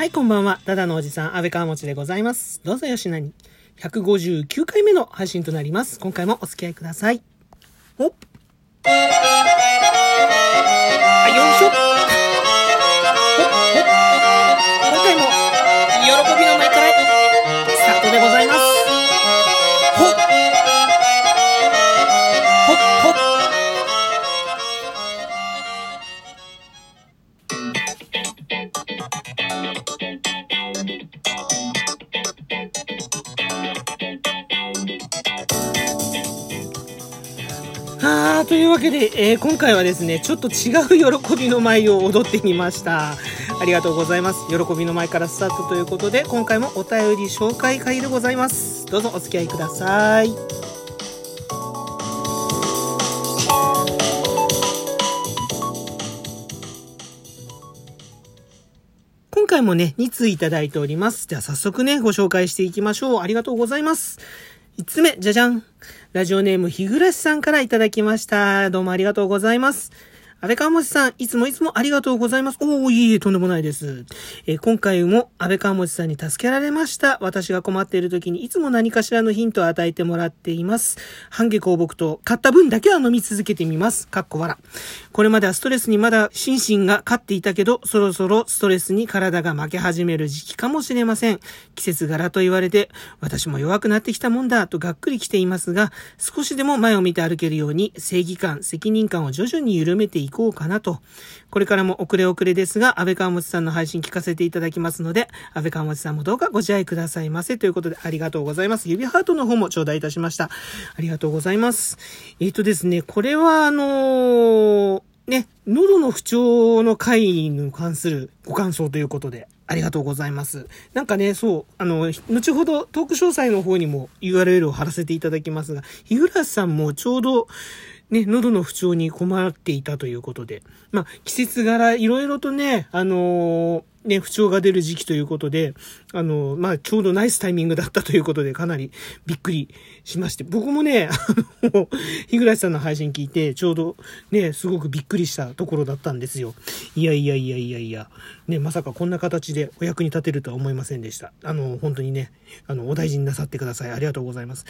はい、こんばんは。ただのおじさん、安倍川持でございます。どうぞよしなに。159回目の配信となります。今回もお付き合いください。おっ。はい、よいしょ。今回も、喜びの前から、スタートでございます。ほっ。ほっ、ほっ。というわけで、今回はですね、ちょっと違う喜びの舞を踊ってみました。ありがとうございます。喜びの舞からスタートということで、今回もお便り紹介会でございます。どうぞお付き合いください。今回もね、2通いただいております。では早速ね、ご紹介していきましょう。ありがとうございます。1つ目、じゃじゃん。ラジオネーム、日暮さんからいただきました。どうもありがとうございます。安倍川持さん、いつもありがとうございます。いえいえ、とんでもないです。今回も安倍川持さんに助けられました。私が困っている時にいつも何かしらのヒントを与えてもらっています。半下香木と買った分だけは飲み続けてみます。かっこわら。これまではストレスにまだ心身が勝っていたけど、そろそろストレスに体が負け始める時期かもしれません。季節柄と言われて、私も弱くなってきたもんだとがっくりきていますが、少しでも前を見て歩けるように正義感、責任感を徐々に緩めていこうかなと。これからも遅れですが安倍川持さんの配信聞かせていただきますので、安倍川持さんもどうかご自愛くださいませということで、ありがとうございます。指ハートの方も頂戴いたしました。ありがとうございます。ですね、これはね、喉の不調の回に関するご感想ということで、ありがとうございます。なんかね、そう、後ほどトーク詳細の方にも URL を貼らせていただきますが、日暮さんもちょうどね、喉の不調に困っていたということで、まあ、季節柄いろいろとね、不調が出る時期ということで、まあ、ちょうどナイスタイミングだったということで、かなりびっくりしまして、僕もね、日暮さんの配信聞いて、ちょうどね、すごくびっくりしたところだったんですよ。いや、ね、まさかこんな形でお役に立てるとは思いませんでした。本当にね、お大事になさってください。ありがとうございます。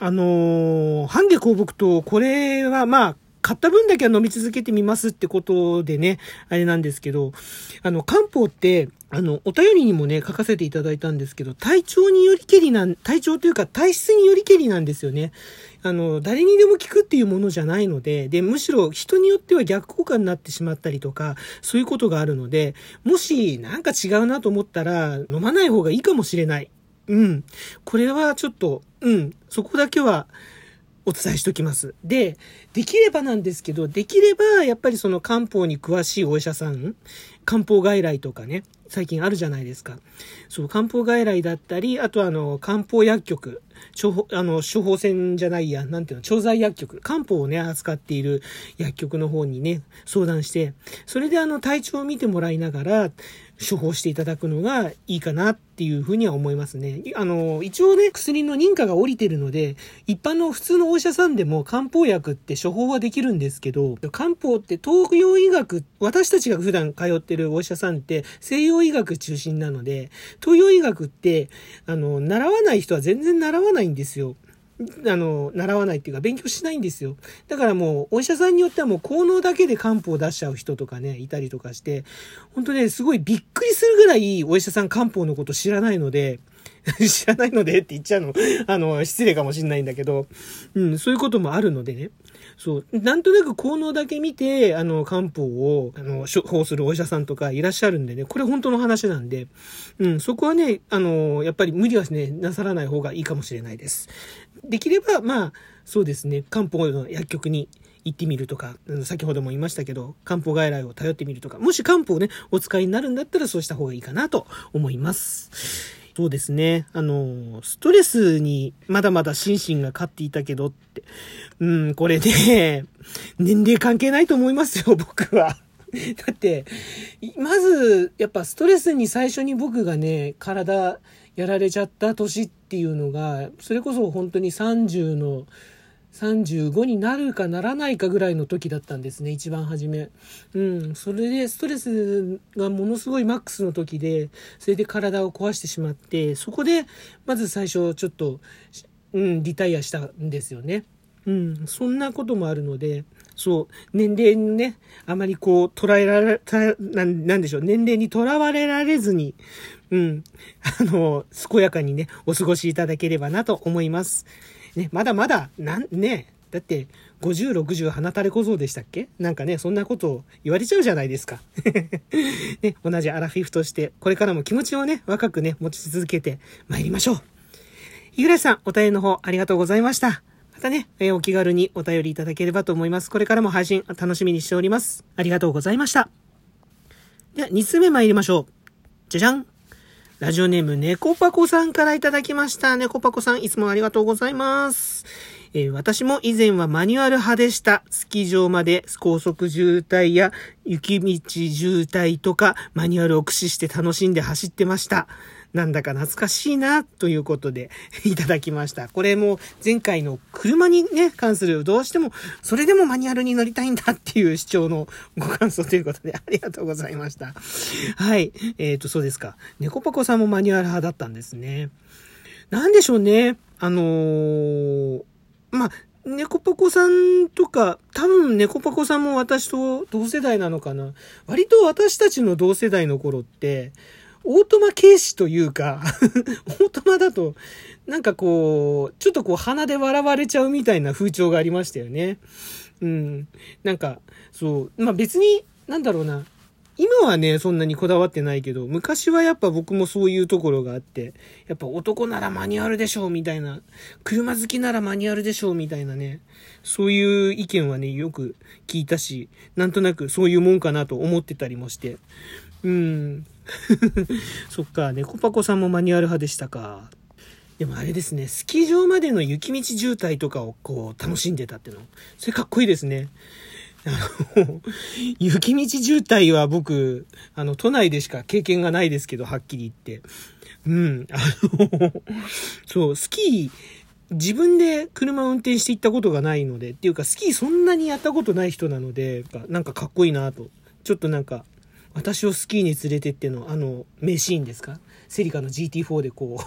半下香木と、これはまあ、買った分だけは飲み続けてみますってことでね、あれなんですけど、漢方って、お便りにもね、書かせていただいたんですけど、体調というか体質によりけりなんですよね。誰にでも効くっていうものじゃないので、で、むしろ人によっては逆効果になってしまったりとか、そういうことがあるので、もしなんか違うなと思ったら、飲まない方がいいかもしれない。うん。これはちょっと、そこだけはお伝えしておきます。で、できればやっぱりその漢方に詳しいお医者さん、漢方外来とかね、最近あるじゃないですか。そう、漢方外来だったり、あと漢方薬局、処方箋じゃないや、調剤薬局、漢方をね、扱っている薬局の方にね、相談して、それで体調を見てもらいながら、処方していただくのがいいかなっていうふうには思いますね。一応ね、薬の認可が下りてるので、一般の普通のお医者さんでも漢方薬って処方はできるんですけど、漢方って東洋医学、私たちが普段通ってるお医者さんって西洋医学中心なので、東洋医学って、習わない人は全然習わないんですよ。習わないっていうか勉強しないんですよ。だからもうお医者さんによってはもう効能だけで漢方を出しちゃう人とかね、いたりとかして、本当ね、すごいびっくりするぐらいお医者さん漢方のこと知らないのでって言っちゃうの失礼かもしれないんだけど、そういうこともあるのでね、そう、なんとなく効能だけ見て漢方を処方するお医者さんとかいらっしゃるんでね、これ本当の話なんで、そこはね、やっぱり無理はね、なさらない方がいいかもしれないです。できればまあ、そうですね、漢方の薬局に行ってみるとか、先ほども言いましたけど、漢方外来を頼ってみるとか、もし漢方をね、お使いになるんだったらそうした方がいいかなと思います。そうですね。ストレスにまだまだ心身が勝っていたけどって。これね、年齢関係ないと思いますよ、僕は。だって、まず、やっぱストレスに最初に僕がね、体やられちゃった年っていうのが、それこそ本当に30の35になるかならないかぐらいの時だったんですね、一番初め。それでストレスがものすごいマックスの時で、それで体を壊してしまって、そこでまず最初ちょっと、リタイアしたんですよね。そんなこともあるので、年齢にね、あまりこう捉えられなんでしょう、年齢にとらわれられずに、健やかにねお過ごしいただければなと思います。ね、まだまだだって50、60鼻垂れ小僧でしたっけ？なんかね、そんなことを言われちゃうじゃないですか。ね、同じアラフィフとしてこれからも気持ちをね若くね持ち続けてまいりましょう。日暮さん、お便りの方ありがとうございました。またね、お気軽にお便りいただければと思います。これからも配信楽しみにしております。ありがとうございました。では、2つ目参りましょう。じゃじゃん。ラジオネーム、猫パコさんからいただきました。猫パコさん、いつもありがとうございます。私も以前はマニュアル派でした。スキー場まで高速渋滞や雪道渋滞とか、マニュアルを駆使して楽しんで走ってました。なんだか懐かしいなということでいただきました。これも前回の車にね関する、どうしてもそれでもマニュアルに乗りたいんだっていう主張のご感想ということでありがとうございました。はい、そうですか。猫パコさんもマニュアル派だったんですね。なんでしょうね。猫パコさんとか、多分猫パコさんも私と同世代なのかな。割と私たちの同世代の頃って。オートマ軽視というか、オートマだと、なんかこう、ちょっとこう鼻で笑われちゃうみたいな風潮がありましたよね。なんか、別に、なんだろうな。今はね、そんなにこだわってないけど、昔はやっぱ僕もそういうところがあって、やっぱ男ならマニュアルでしょうみたいな、車好きならマニュアルでしょうみたいなね、そういう意見はね、よく聞いたし、なんとなくそういうもんかなと思ってたりもして。そっか、猫パコさんもマニュアル派でしたか。でもあれですね、スキー場までの雪道渋滞とかをこう楽しんでたっての、それかっこいいですね。雪道渋滞は僕、都内でしか経験がないですけど、はっきり言って。スキー、自分で車を運転して行ったことがないので、っていうか、スキーそんなにやったことない人なので、なんかかっこいいなと。ちょっとなんか、私をスキーに連れてっての、名シーンですか？セリカの GT4 でこう、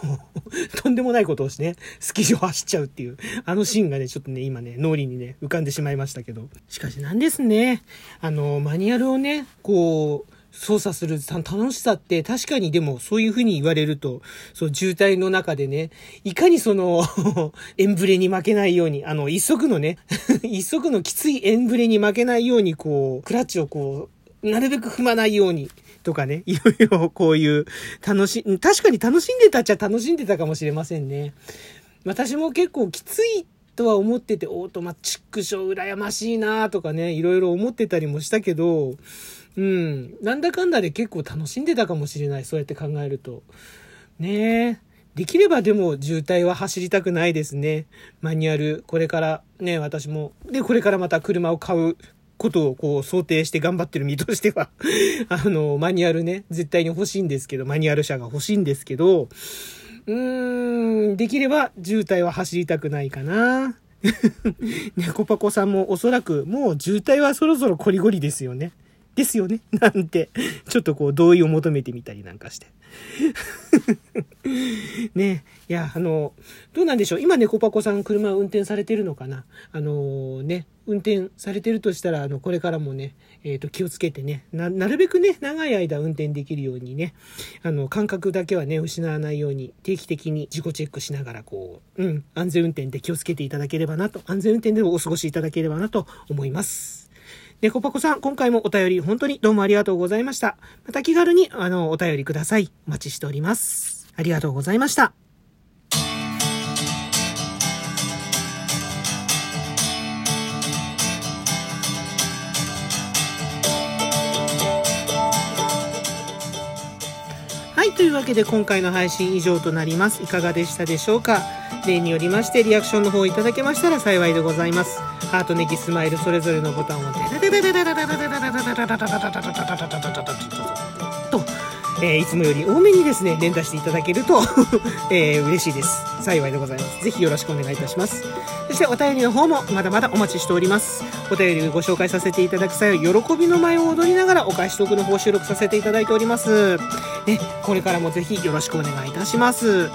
とんでもないことをしてね、スキー場走っちゃうっていう、シーンがね、ちょっとね、今ね、脳裏にね、浮かんでしまいましたけど。しかしなんですね、マニュアルをね、こう、操作する楽しさって確かに、でもそういう風に言われると、渋滞の中でね、いかにエンブレに負けないように、一足のきついエンブレに負けないように、こう、クラッチをこう、なるべく踏まないようにとかね、いろいろこういう確かに楽しんでたっちゃ楽しんでたかもしれませんね。私も結構きついとは思ってて、オートマチックショー羨ましいなとかね、いろいろ思ってたりもしたけど、なんだかんだで結構楽しんでたかもしれない、そうやって考えると。ねえ。できればでも渋滞は走りたくないですね。マニュアル、これからね、私も。で、これからまた車を買うことをこう想定して頑張ってる身としてはマニュアルね、絶対に欲しいんですけど、マニュアル車が欲しいんですけど、できれば渋滞は走りたくないかな。猫パコさんもおそらくもう渋滞はそろそろこりごりですよね。ですよね。なんて、ちょっとこう同意を求めてみたりなんかして。ねえ、いや、どうなんでしょう。今猫パコさん車運転されてるのかな。運転されてるとしたら、これからもね、気をつけてね、なるべくね、長い間運転できるようにね、感覚だけはね、失わないように、定期的に自己チェックしながら、安全運転で気をつけていただければなと、安全運転でもお過ごしいただければなと思います。猫パコさん、今回もお便り本当にどうもありがとうございました。また気軽にお便りください。お待ちしております。ありがとうございました。はい、というわけで今回の配信以上となります。いかがでしたでしょうか？例によりましてリアクションの方いただけましたら幸いでございます。ハート、ネギ、スマイル、それぞれのボタンをいつもより多めにですね連打していただけると嬉しいです。幸いでございます。ぜひよろしくお願いいたします。してお便りの方もまだまだお待ちしております。お便りをご紹介させていただく際は喜びの舞を踊りながらお返しトークの方を収録させていただいております、ね、これからもぜひよろしくお願いいたします。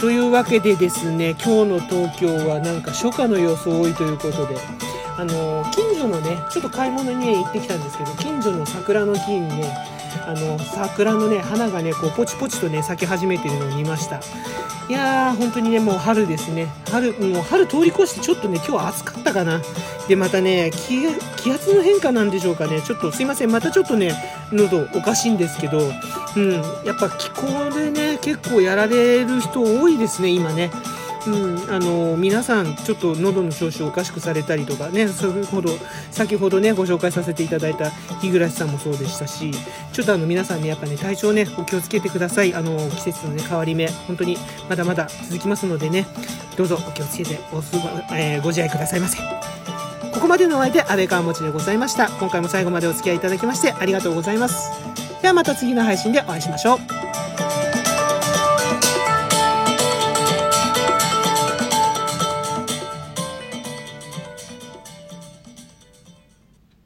というわけでですね、今日の東京はなんか初夏の装いということで、近所のねちょっと買い物に、行ってきたんですけど、近所の桜の木にね桜のね花がねこうポチポチとね咲き始めてるのを見ました。いやー本当にねもう春ですね。もう春通り越してちょっとね今日暑かったかな。でまたね 気圧の変化なんでしょうかね。ちょっとすいません、またちょっとね喉おかしいんですけど、やっぱ気候でね結構やられる人多いですね今ね。皆さんちょっと喉の調子をおかしくされたりとかね、先ほどねご紹介させていただいた日暮さんもそうでしたし、ちょっと皆さんねやっぱね体調ねお気をつけてください。季節のね変わり目本当にまだまだ続きますのでね、どうぞお気をつけてご自愛くださいませ。ここまでのお相手安倍川持でございました。今回も最後までお付き合いいただきましてありがとうございます。ではまた次の配信でお会いしましょう。